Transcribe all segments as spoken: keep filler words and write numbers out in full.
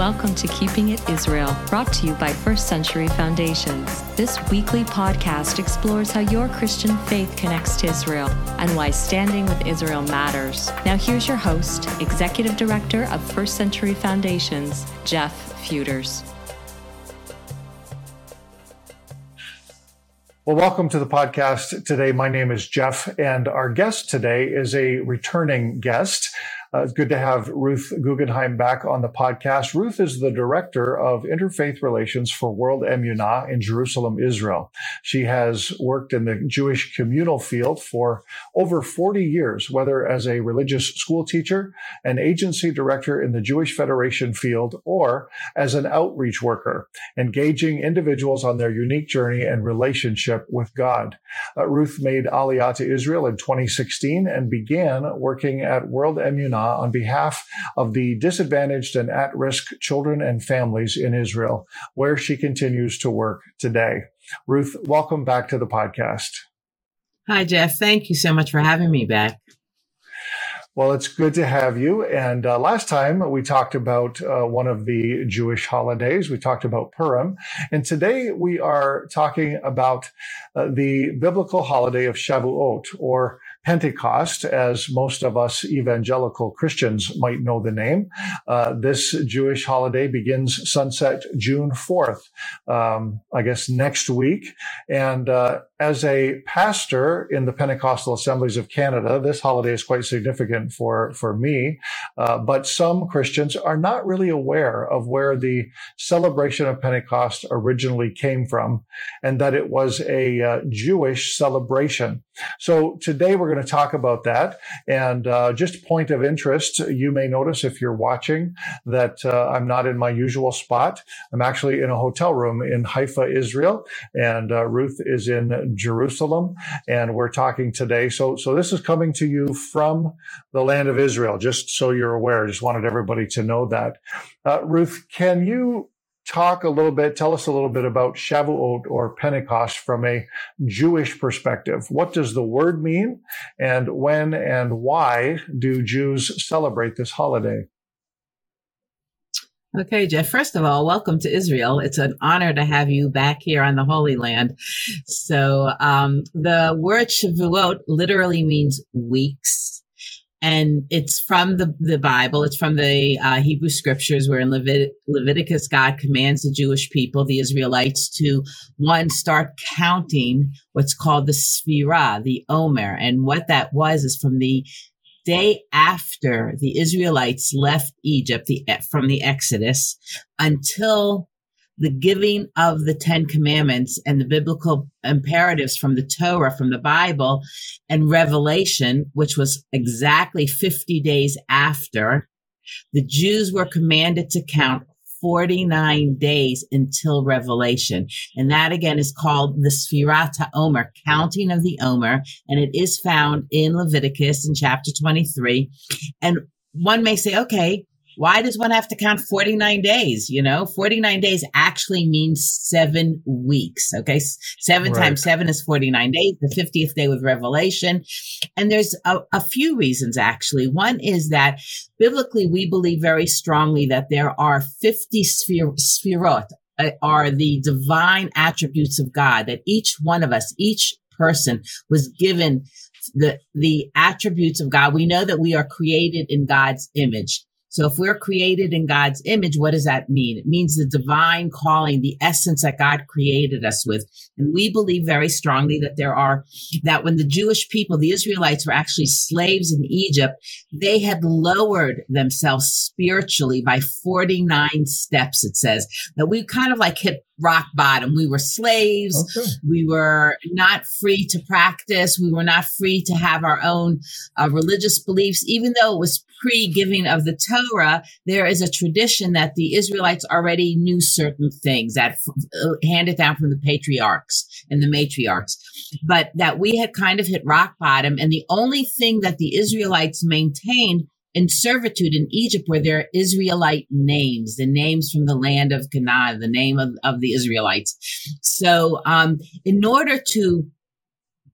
Welcome to Keeping It Israel, brought to you by First Century Foundations. This weekly podcast explores how your Christian faith connects to Israel and why standing with Israel matters. Now here's your host, Executive Director of First Century Foundations, Jeff Feuders. Well, welcome to the podcast today. My name is Jeff, and our guest today is a returning guest. Uh, it's good to have Ruth Guggenheim back on the podcast. Ruth is the director of interfaith relations for World Emunah in Jerusalem, Israel. She has worked in the Jewish communal field for over forty years, whether as a religious school teacher, an agency director in the Jewish Federation field, or as an outreach worker, engaging individuals on their unique journey and relationship with God. Uh, Ruth made Aliyah to Israel in twenty sixteen and began working at World Emunah on behalf of the disadvantaged and at-risk children and families in Israel, where she continues to work today. Ruth, welcome back to the podcast. Hi, Jeff. Thank you so much for having me back. Well, it's good to have you. And uh, last time we talked about uh, one of the Jewish holidays. We talked about Purim. And today we are talking about uh, the biblical holiday of Shavuot, or Pentecost, as most of us evangelical Christians might know the name. Uh, this Jewish holiday begins sunset June fourth, um, I guess next week. And uh, as a pastor in the Pentecostal Assemblies of Canada, this holiday is quite significant for, for me. Uh, but some Christians are not really aware of where the celebration of Pentecost originally came from, and that it was a uh, Jewish celebration. So today we're going to talk about that. And uh, just point of interest, you may notice if you're watching that uh, I'm not in my usual spot. I'm actually in a hotel room in Haifa, Israel, and uh, Ruth is in Jerusalem, and we're talking today. So, so this is coming to you from the land of Israel, just so you're aware. I just wanted everybody to know that. Uh, Ruth, can you talk a little bit, tell us a little bit about Shavuot or Pentecost from a Jewish perspective? What does the word mean, and when and why do Jews celebrate this holiday? Okay, Jeff, first of all, welcome to Israel. It's an honor to have you back here on the Holy Land. So um, the word Shavuot literally means weeks. And it's from the, the Bible. It's from the uh, Hebrew scriptures, where in Levit- Leviticus, God commands the Jewish people, the Israelites, to, one, start counting what's called the Sefirat, the Omer. And what that was is from the day after the Israelites left Egypt, the, from the Exodus, until the giving of the Ten Commandments and the biblical imperatives from the Torah, from the Bible, and Revelation, which was exactly fifty days after, the Jews were commanded to count forty-nine days until Revelation. And that, again, is called the Sefirat HaOmer, counting of the Omer, and it is found in Leviticus in chapter twenty-three. And one may say, okay, why does one have to count forty-nine days? You know, forty-nine days actually means seven weeks. Okay. Seven right. times seven is forty-nine days, the fiftieth day with Revelation. And there's a, a few reasons, actually. One is that biblically, we believe very strongly that there are fifty Sefirot, uh, are the divine attributes of God, that each one of us, each person was given the, the attributes of God. We know that we are created in God's image. So if we're created in God's image, what does that mean? It means the divine calling, the essence that God created us with. And we believe very strongly that there are, that when the Jewish people, the Israelites, were actually slaves in Egypt, they had lowered themselves spiritually by forty-nine steps, it says. That we kind of like hit rock bottom. We were slaves. Okay. We were not free to practice. We were not free to have our own uh, religious beliefs. Even though it was pre-giving of the Torah, there is a tradition that the Israelites already knew certain things that f- handed down from the patriarchs and the matriarchs, but that we had kind of hit rock bottom. And the only thing that the Israelites maintained in servitude in Egypt were their Israelite names, the names from the land of Canaan, the name of, of the Israelites. So um, in order to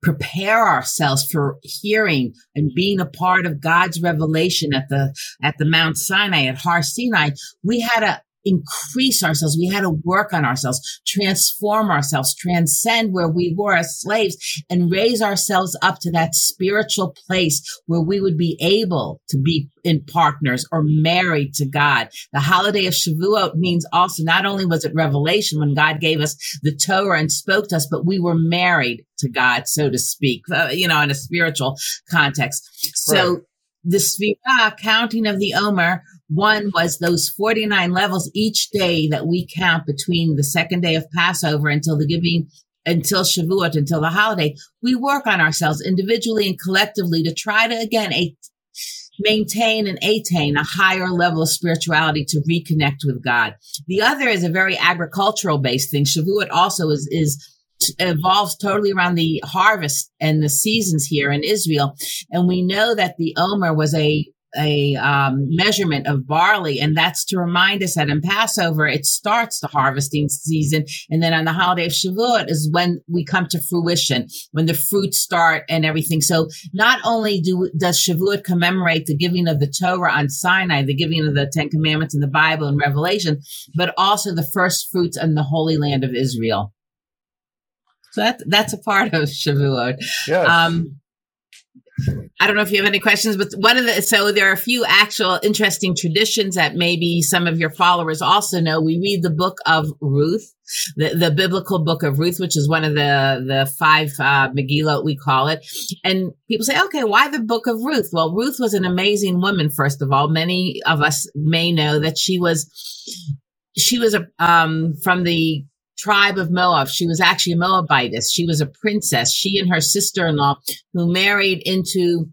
prepare ourselves for hearing and being a part of God's revelation at the at the Mount Sinai, at Har Sinai, we had to increase ourselves. We had to work on ourselves, transform ourselves, transcend where we were as slaves, and raise ourselves up to that spiritual place where we would be able to be in partners or married to God. The holiday of Shavuot means also not only was it revelation when God gave us the Torah and spoke to us, but we were married to God, so to speak, uh, you know, in a spiritual context. So right. The Sefirat counting of the Omer, one was those forty-nine levels each day that we count between the second day of Passover until the giving, until Shavuot, until the holiday. We work on ourselves individually and collectively to try to, again, a, maintain and attain a higher level of spirituality to reconnect with God. The other is a very agricultural-based thing. Shavuot also is is evolves totally around the harvest and the seasons here in Israel. And we know that the Omer was a a um, measurement of barley. And that's to remind us that in Passover, it starts the harvesting season. And then on the holiday of Shavuot is when we come to fruition, when the fruits start and everything. So not only do does Shavuot commemorate the giving of the Torah on Sinai, the giving of the Ten Commandments in the Bible and Revelation, but also the first fruits in the Holy Land of Israel. So that, that's a part of Shavuot. Yes. Um, I don't know if you have any questions, but one of the, so there are a few actual interesting traditions that maybe some of your followers also know. We read the book of Ruth, the, the biblical book of Ruth, which is one of the, the five, uh, Megillah, we call it. And people say, okay, why the book of Ruth? Well, Ruth was an amazing woman. First of all, many of us may know that she was, she was, a, um, from the tribe of Moab. She was actually a Moabitess. She was a princess. She and her sister-in-law, who married into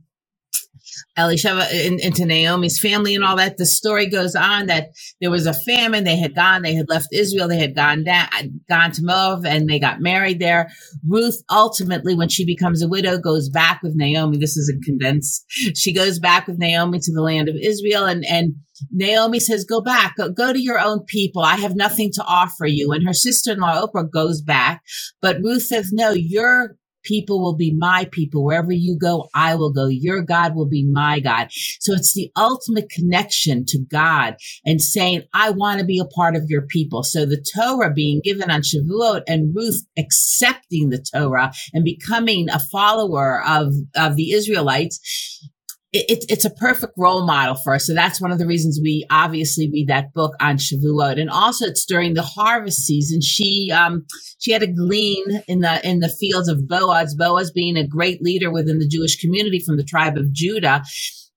Elisheva, in, into Naomi's family and all that. The story goes on that there was a famine. They had gone, they had left Israel. They had gone down, gone to Moab, and they got married there. Ruth, ultimately, when she becomes a widow, goes back with Naomi. This is a condensed. She goes back with Naomi to the land of Israel, and, and Naomi says, go back, go, go to your own people. I have nothing to offer you. And her sister-in-law, Orpah, goes back. But Ruth says, no, you're people will be my people. Wherever you go, I will go. Your God will be my God. So it's the ultimate connection to God and saying, I want to be a part of your people. So the Torah being given on Shavuot and Ruth accepting the Torah and becoming a follower of, of the Israelites, It, it's a perfect role model for us. So that's one of the reasons we obviously read that book on Shavuot. And also it's during the harvest season. She, um, she had to glean in the, in the fields of Boaz, Boaz being a great leader within the Jewish community from the tribe of Judah.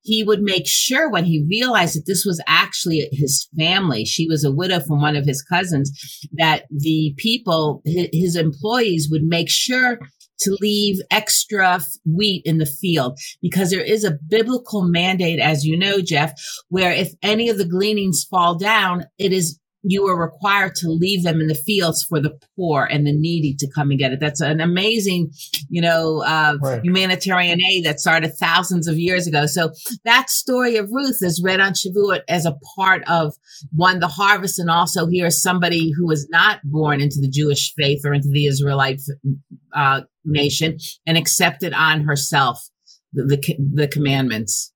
He would make sure when he realized that this was actually his family, she was a widow from one of his cousins, that the people, his employees would make sure to leave extra wheat in the field, because there is a biblical mandate, as you know, Jeff, where if any of the gleanings fall down, it is you are required to leave them in the fields for the poor and the needy to come and get it. That's an amazing, you know, uh, right. humanitarian aid that started thousands of years ago. So that story of Ruth is read on Shavuot as a part of, one, the harvest, and also here is somebody who was not born into the Jewish faith or into the Israelite uh, nation and accepted on herself the the, the commandments.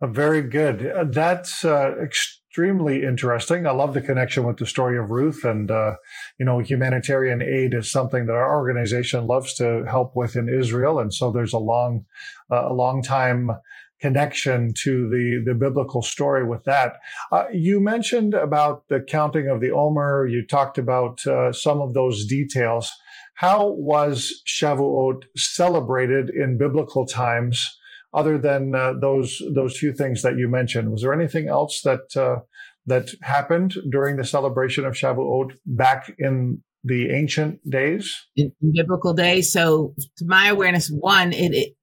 Uh, very good. Uh, that's uh, extremely, Extremely interesting. I love the connection with the story of Ruth, and uh, you know, humanitarian aid is something that our organization loves to help with in Israel, and so there's a long, uh, a long time connection to the the biblical story with that. Uh, you mentioned about the counting of the Omer. You talked about uh, some of those details. How was Shavuot celebrated in biblical times? Other than uh, those those few things that you mentioned, was there anything else that uh, that happened during the celebration of Shavuot back in the ancient days, in biblical days? So, to my awareness, one, it, it,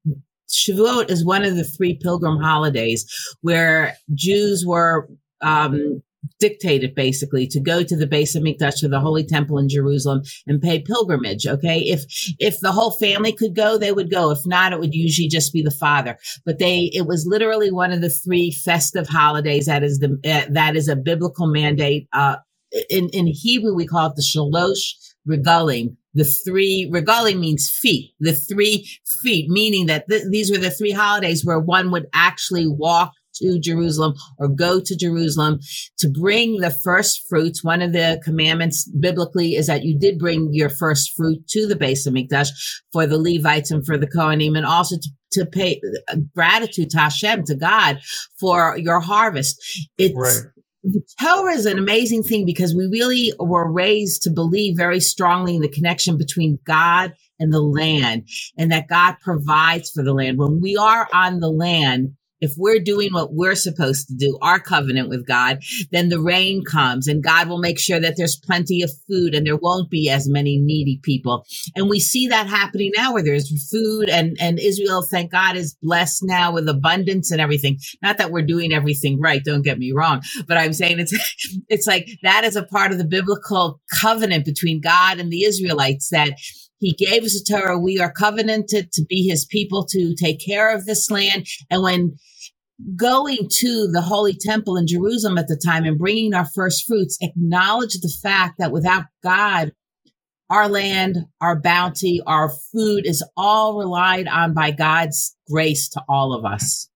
Shavuot is one of the three pilgrim holidays where Jews were Um, dictated basically to go to the Beit HaMikdash, to the Holy Temple in Jerusalem, and pay pilgrimage. Okay. If, if the whole family could go, they would go. If not, it would usually just be the father, but they, it was literally one of the three festive holidays. That is the, uh, that is a biblical mandate. Uh, in, in Hebrew, we call it the Shalosh Regalim. The three, regalim means feet, the three feet, meaning that th- these were the three holidays where one would actually walk to Jerusalem or go to Jerusalem to bring the first fruits. One of the commandments biblically is that you did bring your first fruit to the Beis HaMikdash for the Levites and for the Kohanim, and also to to pay gratitude to Hashem, to God, for your harvest. It's right. The Torah is an amazing thing because we really were raised to believe very strongly in the connection between God and the land, and that God provides for the land. When we are on the land, if we're doing what we're supposed to do, our covenant with God, then the rain comes and God will make sure that there's plenty of food and there won't be as many needy people. And we see that happening now where there's food, and, and Israel, thank God, is blessed now with abundance and everything. Not that we're doing everything right, don't get me wrong, but I'm saying it's, it's like that is a part of the biblical covenant between God and the Israelites, that He gave us the Torah. We are covenanted to be His people, to take care of this land. And when going to the Holy Temple in Jerusalem at the time and bringing our first fruits, acknowledge the fact that without God, our land, our bounty, our food is all relied on by God's grace to all of us.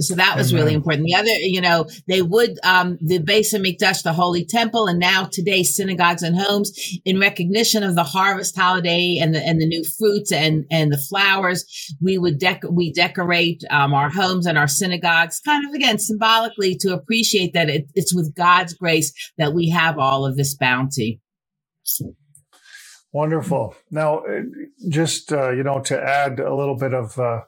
So that was Amen. Really important. The other, you know, they would, um, the Beis HaMikdash, the Holy Temple, and now today synagogues and homes, in recognition of the harvest holiday and the, and the new fruits and, and the flowers, we would dec, we decorate, um, our homes and our synagogues, kind of again, symbolically to appreciate that it, it's with God's grace that we have all of this bounty. So. Wonderful. Now, just, uh, you know, to add a little bit of, uh,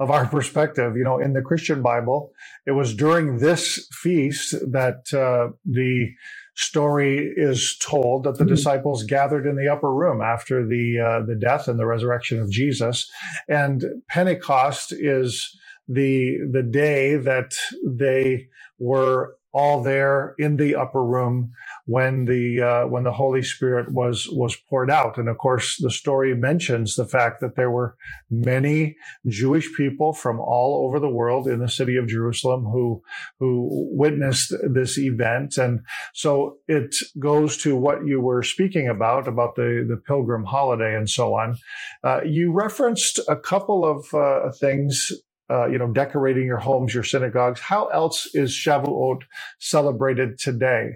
of our perspective, you know, in the Christian Bible, it was during this feast that uh, the story is told that the mm-hmm. disciples gathered in the upper room after the uh, the death and the resurrection of Jesus. And Pentecost is the the day that they were all there in the upper room when the uh, when the Holy Spirit was was poured out. And of course, the story mentions the fact that there were many Jewish people from all over the world in the city of Jerusalem who who witnessed this event. And so it goes to what you were speaking about, about the, the pilgrim holiday and so on. Uh, you referenced a couple of uh, things. Uh, you know, decorating your homes, your synagogues. How else is Shavuot celebrated today?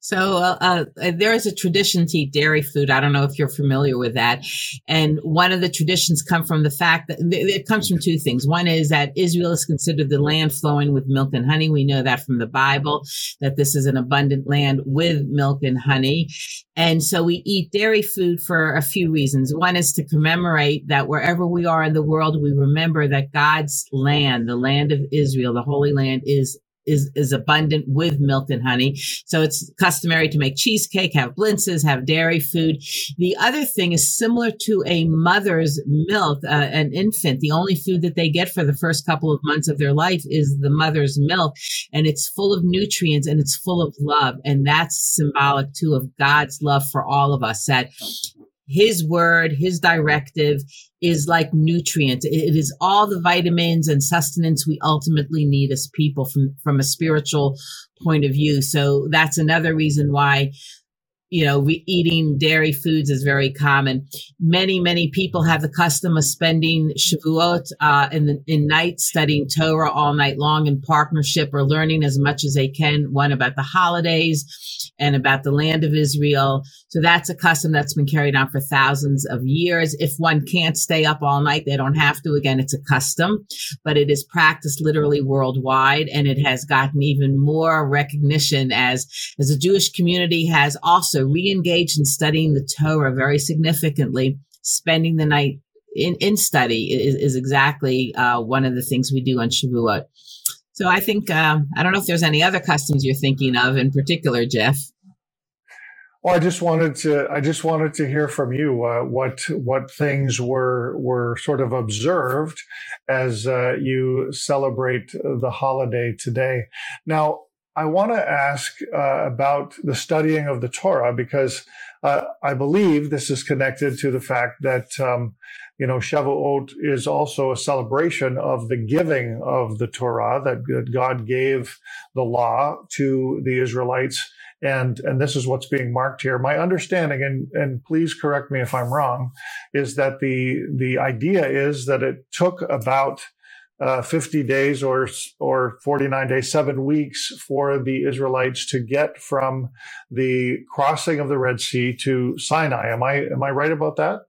So uh, uh, there is a tradition to eat dairy food. I don't know if you're familiar with that. And one of the traditions come from the fact that it comes from two things. One is that Israel is considered the land flowing with milk and honey. We know that from the Bible, that this is an abundant land with milk and honey. And so we eat dairy food for a few reasons. One is to commemorate that wherever we are in the world, we remember that God's land, the land of Israel, the Holy Land, is is is abundant with milk and honey. So it's customary to make cheesecake, have blintzes, have dairy food. The other thing is similar to a mother's milk, uh, an infant. The only food that they get for the first couple of months of their life is the mother's milk. And it's full of nutrients and it's full of love. And that's symbolic too of God's love for all of us, that His word, His directive is like nutrient. It is all the vitamins and sustenance we ultimately need as people from, from a spiritual point of view. So that's another reason why, you know, re- eating dairy foods is very common. Many, many people have the custom of spending Shavuot uh, in the in night studying Torah all night long in partnership, or learning as much as they can, one about the holidays and about the land of Israel. So that's a custom that's been carried on for thousands of years. If one can't stay up all night, they don't have to. Again, it's a custom, but it is practiced literally worldwide, and it has gotten even more recognition as, as the Jewish community has also re-engaged in studying the Torah very significantly. Spending the night in, in study is, is exactly uh, one of the things we do on Shavuot. So I think, uh, I don't know if there's any other customs you're thinking of in particular, Jeff. Well, I just wanted to, I just wanted to hear from you uh, what what things were were sort of observed as uh, you celebrate the holiday today. Now, I want to ask uh, about the studying of the Torah, because uh, I believe this is connected to the fact that, um, you know, Shavuot is also a celebration of the giving of the Torah, that, that God gave the law to the Israelites. And, and this is what's being marked here. My understanding, and, and please correct me if I'm wrong, is that the, the idea is that it took about uh, fifty days or, or forty-nine days, seven weeks for the Israelites to get from the crossing of the Red Sea to Sinai. Am I, am I right about that?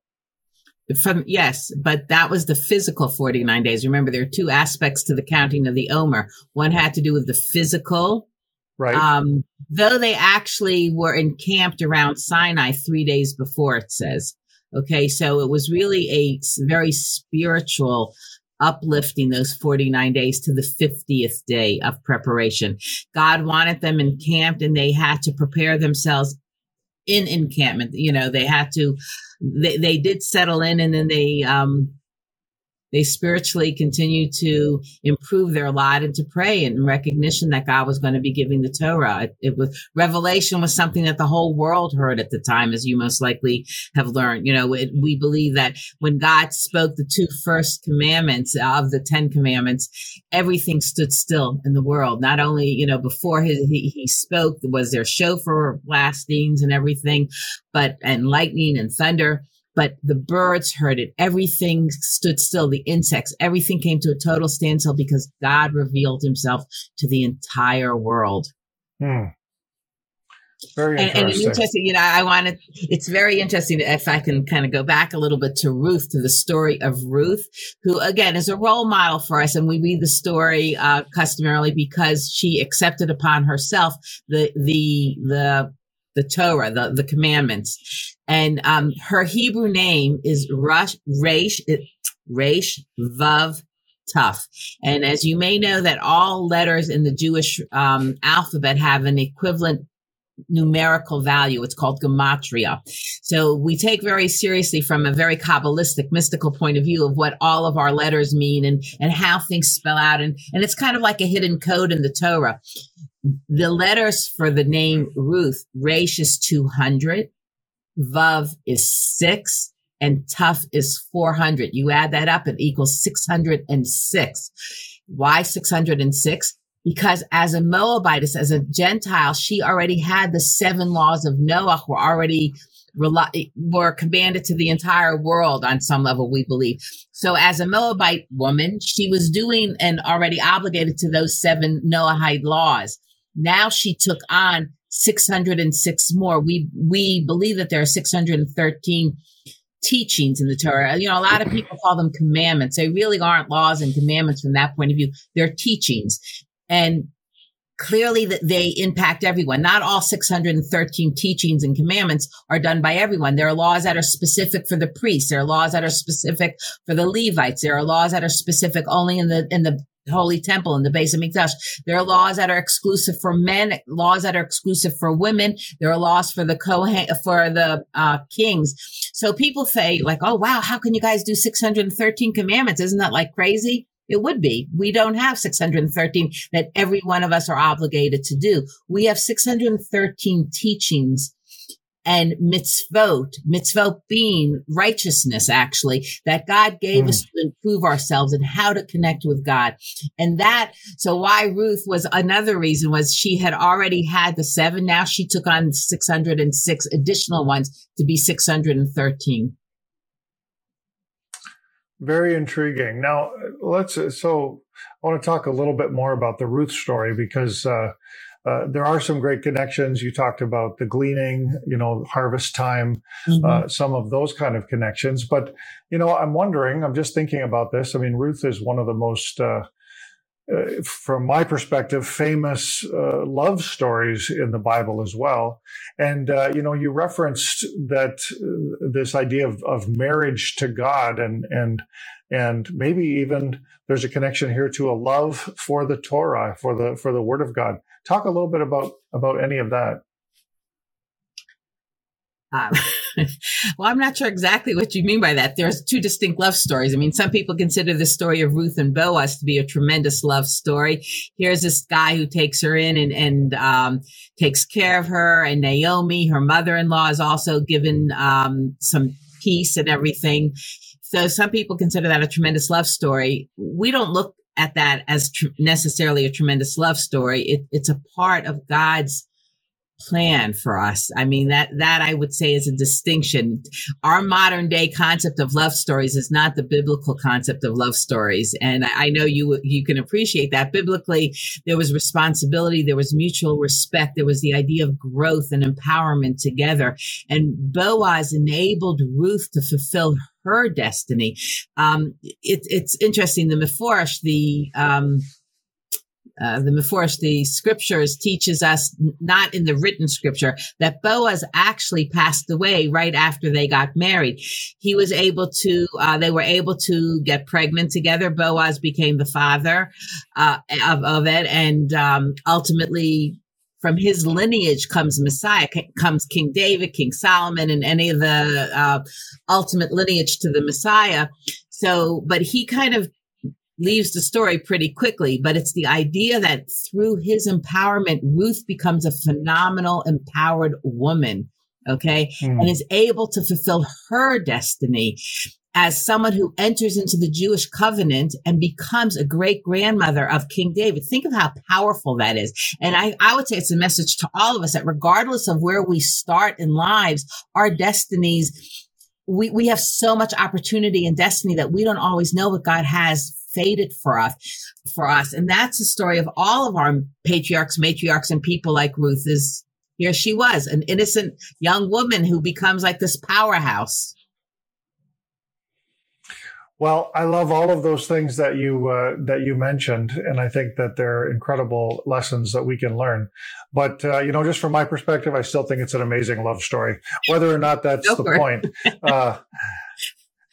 From, yes, but that was the physical forty-nine days. Remember, there are two aspects to the counting of the Omer. One had to do with the physical. Right. Um, though they actually were encamped around Sinai three days before, it says. Okay, so it was really a very spiritual uplifting, those forty-nine days to the fiftieth day of preparation. God wanted them encamped, and they had to prepare themselves in encampment. You know, they had to, they, they did settle in, and then they, um, they spiritually continued to improve their lot and to pray in recognition that God was going to be giving the Torah. It, it was, revelation was something that the whole world heard at the time, as you most likely have learned. You know, it, we believe that when God spoke the two first commandments of the Ten Commandments, everything stood still in the world. Not only, you know, before his, he, he spoke, was there shofar blastings and everything, but, and lightning and thunder. But the birds heard it. Everything stood still. The insects, everything came to a total standstill because God revealed himself to the entire world. Hmm. Very and, interesting. And interesting, you know, I want to, it's very interesting if I can kind of go back a little bit to Ruth, to the story of Ruth, who again is a role model for us. And we read the story uh, customarily because she accepted upon herself the, the, the, the Torah, the, the commandments. And um, her Hebrew name is Rush, Reish, Reish Vav Tav. And as you may know, that all letters in the Jewish um, alphabet have an equivalent numerical value. It's called gematria. So we take very seriously from a very Kabbalistic, mystical point of view of what all of our letters mean and, and how things spell out. And, and it's kind of like a hidden code in the Torah. The letters for the name Ruth, Reish is two hundred. Vav is six and Tav is four hundred. You add that up, it equals six hundred six. Why six hundred six? Because as a Moabitess, as a Gentile, she already had the seven laws of Noah were already rel- were commanded to the entire world on some level, we believe. So as a Moabite woman, she was doing and already obligated to those seven Noahide laws. Now she took on six hundred six more. We, we believe that there are six hundred thirteen teachings in the Torah. You know, a lot of people call them commandments. They really aren't laws and commandments from that point of view. They're teachings. And clearly that they impact everyone. Not all six hundred thirteen teachings and commandments are done by everyone. There are laws that are specific for the priests. There are laws that are specific for the Levites. There are laws that are specific only in the, in the, Holy Temple and the Beit HaMikdash. There are laws that are exclusive for men, laws that are exclusive for women. There are laws for the Kohen, for the uh, kings. So people say like, oh, wow, how can you guys do six hundred thirteen commandments? Isn't that like crazy? It would be. We don't have six hundred thirteen that every one of us are obligated to do. We have six hundred thirteen teachings and mitzvot, mitzvot being righteousness, actually, that God gave mm. us to improve ourselves and how to connect with God. And that, so why Ruth was another reason was she had already had the seven. Now she took on six hundred six additional ones to be six hundred thirteen. Very intriguing. Now let's, so I want to talk a little bit more about the Ruth story because, uh, Uh, there are some great connections. You talked about the gleaning, you know, harvest time, mm-hmm. uh, some of those kind of connections. But, you know, I'm wondering, I'm just thinking about this. I mean, Ruth is one of the most, uh, uh, from my perspective, famous uh, love stories in the Bible as well. And, uh, you know, you referenced that uh, this idea of, of marriage to God and, and, and maybe even there's a connection here to a love for the Torah, for the, for the Word of God. Talk a little bit about, about any of that. Um, well, I'm not sure exactly what you mean by that. There's two distinct love stories. I mean, some people consider the story of Ruth and Boaz to be a tremendous love story. Here's this guy who takes her in and, and um, takes care of her. And Naomi, her mother-in-law, is also given um, some peace and everything. So some people consider that a tremendous love story. We don't look at that as tr- necessarily a tremendous love story. It, it's a part of God's plan for us. I mean, that, that I would say is a distinction. Our modern day concept of love stories is not the biblical concept of love stories. And I know you, you can appreciate that. Biblically, there was responsibility, there was mutual respect, there was the idea of growth and empowerment together. And Boaz enabled Ruth to fulfill her destiny. Um, it, it's interesting, the Meforash, the, um, Uh, the Mephorshim, the scriptures teaches us, not in the written scripture, that Boaz actually passed away right after they got married. He was able to, uh, they were able to get pregnant together. Boaz became the father uh, of, of it. And um, ultimately, from his lineage comes Messiah, comes King David, King Solomon, and any of the uh, ultimate lineage to the Messiah. So, but he kind of leaves the story pretty quickly, but it's the idea that through his empowerment, Ruth becomes a phenomenal, empowered woman, okay, mm. and is able to fulfill her destiny as someone who enters into the Jewish covenant and becomes a great-grandmother of King David. Think of how powerful that is. And I, I would say it's a message to all of us that regardless of where we start in lives, our destinies, we, we have so much opportunity and destiny that we don't always know what God has fated for us, for us. And that's the story of all of our patriarchs, matriarchs, and people like Ruth. Is here she was, an innocent young woman who becomes like this powerhouse. Well, I love all of those things that you uh, that you mentioned, and I think that they're incredible lessons that we can learn. But uh, you know, just from my perspective, I still think it's an amazing love story, whether or not that's Go the point. Uh,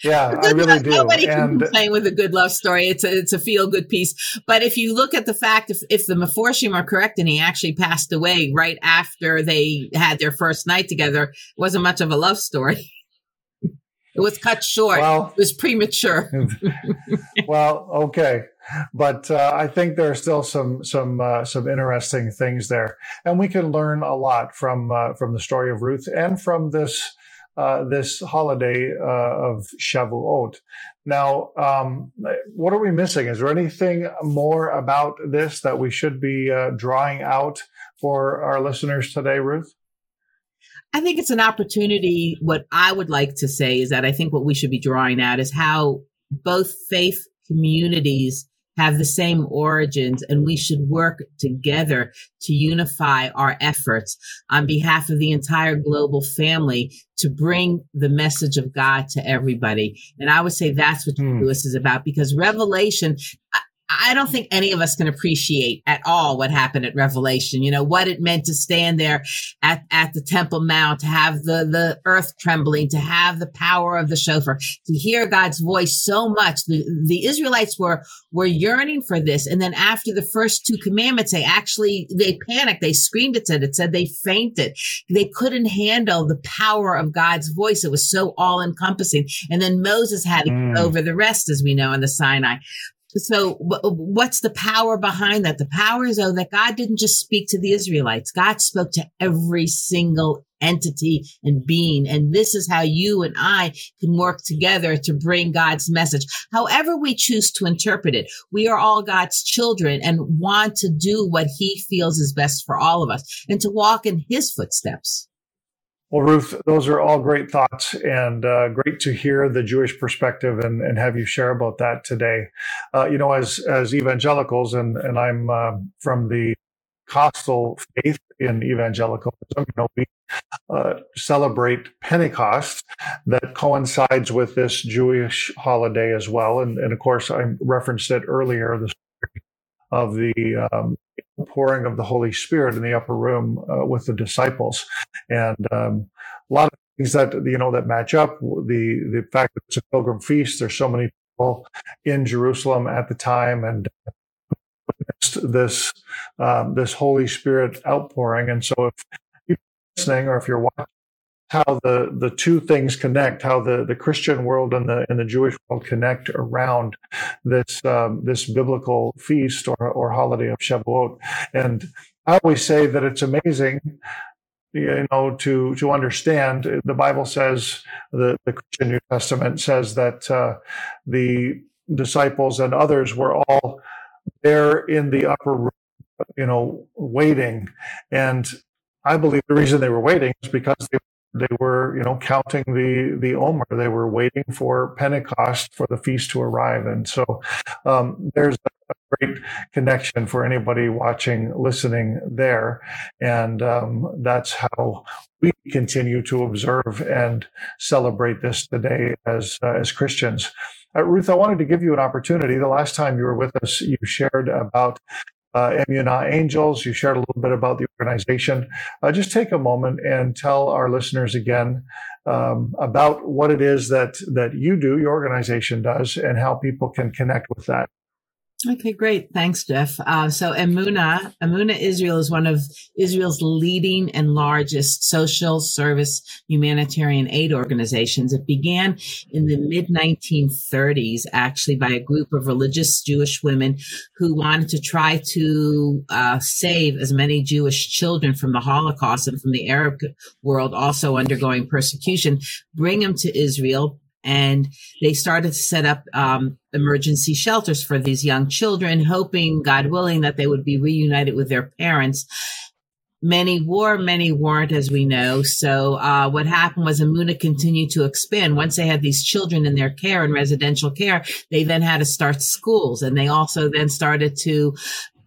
Yeah, I really love, do. Nobody and, can complain with a good love story. It's a, it's a feel-good piece. But if you look at the fact, if, if the Mephorshim are correct, and he actually passed away right after they had their first night together, it wasn't much of a love story. It was cut short. Well, it was premature. Well, okay. But uh, I think there are still some some uh, some interesting things there. And we can learn a lot from uh, from the story of Ruth and from this Uh, this holiday uh, of Shavuot. Now, um, what are we missing? Is there anything more about this that we should be uh, drawing out for our listeners today, Ruth? I think it's an opportunity. What I would like to say is that I think what we should be drawing out is how both faith communities have the same origins, and we should work together to unify our efforts on behalf of the entire global family to bring the message of God to everybody. And I would say that's what mm. Shavuot is about, because Revelation, I, I don't think any of us can appreciate at all what happened at Revelation, you know, what it meant to stand there at, at the Temple Mount, to have the, the earth trembling, to have the power of the shofar, to hear God's voice so much. The, the Israelites were, were yearning for this. And then after the first two commandments, they actually, they panicked. They screamed at it. It said they fainted. They couldn't handle the power of God's voice. It was so all encompassing. And then Moses had to mm. get over the rest, as we know, on the Sinai. So what's the power behind that? The power is, oh, that God didn't just speak to the Israelites. God spoke to every single entity and being. And this is how you and I can work together to bring God's message. However we choose to interpret it, we are all God's children and want to do what he feels is best for all of us and to walk in his footsteps. Well, Ruth, those are all great thoughts, and uh, great to hear the Jewish perspective and, and have you share about that today. Uh, you know, as as evangelicals, and, and I'm uh, from the Pentecostal faith in evangelicalism, you know, we uh, celebrate Pentecost that coincides with this Jewish holiday as well. And, and of course, I referenced it earlier, the story of the um, pouring of the Holy Spirit in the upper room uh, with the disciples, and um, a lot of things that you know that match up. The the fact that it's a pilgrim feast, there's so many people in Jerusalem at the time, and this um, this Holy Spirit outpouring. And so, if you're listening or if you're watching, how the, the two things connect, how the, the Christian world and the and the Jewish world connect around this um, this biblical feast or, or holiday of Shavuot. And I always say that it's amazing, you know, to to understand. The Bible says, the, the Christian New Testament says that uh, the disciples and others were all there in the upper room, you know, waiting. And I believe the reason they were waiting is because they they were, you know, counting the the Omer. They were waiting for Pentecost, for the feast to arrive. And so um, there's a great connection for anybody watching, listening there. And um, that's how we continue to observe and celebrate this today as uh, as Christians. Uh, Ruth, I wanted to give you an opportunity. The last time you were with us, you shared about Uh, Emunah Angels. You shared a little bit about the organization. Uh, just take a moment and tell our listeners again um, about what it is that that you do, your organization does, and how people can connect with that. Okay, great. Thanks, Jeff. Uh, so Emunah, Emunah Israel is one of Israel's leading and largest social service humanitarian aid organizations. It began in the mid nineteen thirties, actually, by a group of religious Jewish women who wanted to try to uh, save as many Jewish children from the Holocaust and from the Arab world also undergoing persecution, bring them to Israel. And they started to set up um, emergency shelters for these young children, hoping, God willing, that they would be reunited with their parents. Many were, many weren't, as we know. So uh, what happened was Emunah continued to expand. Once they had these children in their care, in residential care, they then had to start schools. And they also then started to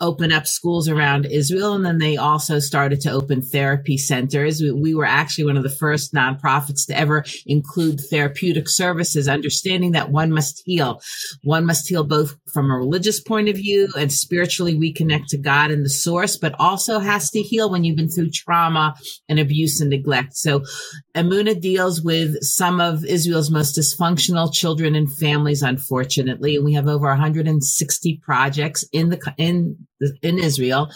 open up schools around Israel. And then they also started to open therapy centers. We, we were actually one of the first nonprofits to ever include therapeutic services, understanding that one must heal. One must heal both from a religious point of view and spiritually reconnect to God and the source, but also has to heal when you've been through trauma and abuse and neglect. So Emunah deals with some of Israel's most dysfunctional children and families, unfortunately. And we have over one hundred sixty projects in the, in, in Israel.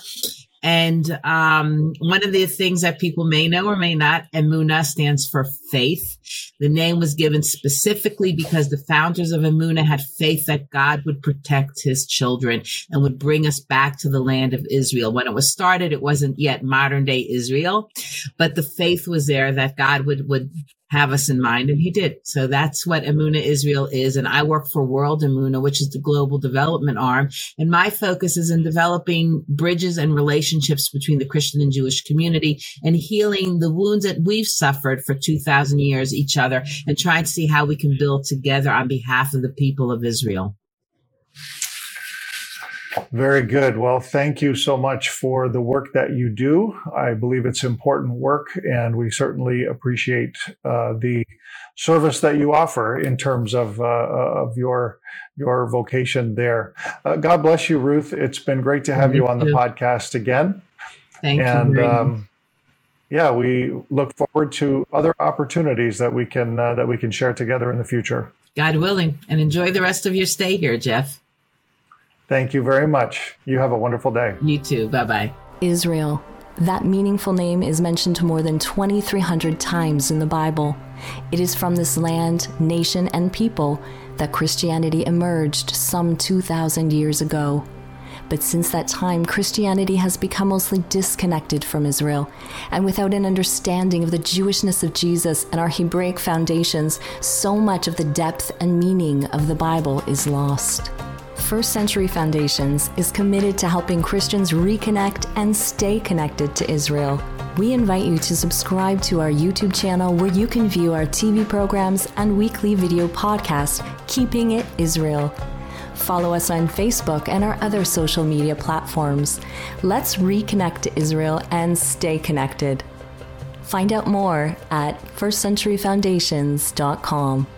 And um, one of the things that people may know or may not, Emunah stands for faith. The name was given specifically because the founders of Emunah had faith that God would protect his children and would bring us back to the land of Israel. When it was started, it wasn't yet modern day Israel, but the faith was there that God would would have us in mind, and he did. So that's what Emunah Israel is. And I work for World Emunah, which is the global development arm. And my focus is in developing bridges and relationships between the Christian and Jewish community and healing the wounds that we've suffered for two thousand years each other and trying to see how we can build together on behalf of the people of Israel. Very good. Well, thank you so much for the work that you do. I believe it's important work, and we certainly appreciate uh, the service that you offer in terms of uh, of your your vocation there. Uh, God bless you, Ruth. It's been great to have you on the podcast again. Thank you. And um, yeah, we look forward to other opportunities that we can uh, that we can share together in the future. God willing, and enjoy the rest of your stay here, Jeff. Thank you very much. You have a wonderful day. You too. Bye-bye. Israel. That meaningful name is mentioned more than twenty-three hundred times in the Bible. It is from this land, nation, and people that Christianity emerged some two thousand years ago. But since that time, Christianity has become mostly disconnected from Israel, and without an understanding of the Jewishness of Jesus and our Hebraic foundations, so much of the depth and meaning of the Bible is lost. First Century Foundations is committed to helping Christians reconnect and stay connected to Israel. We invite you to subscribe to our YouTube channel where you can view our T V programs and weekly video podcast, Keeping It Israel. Follow us on Facebook and our other social media platforms. Let's reconnect to Israel and stay connected. Find out more at first century foundations dot com.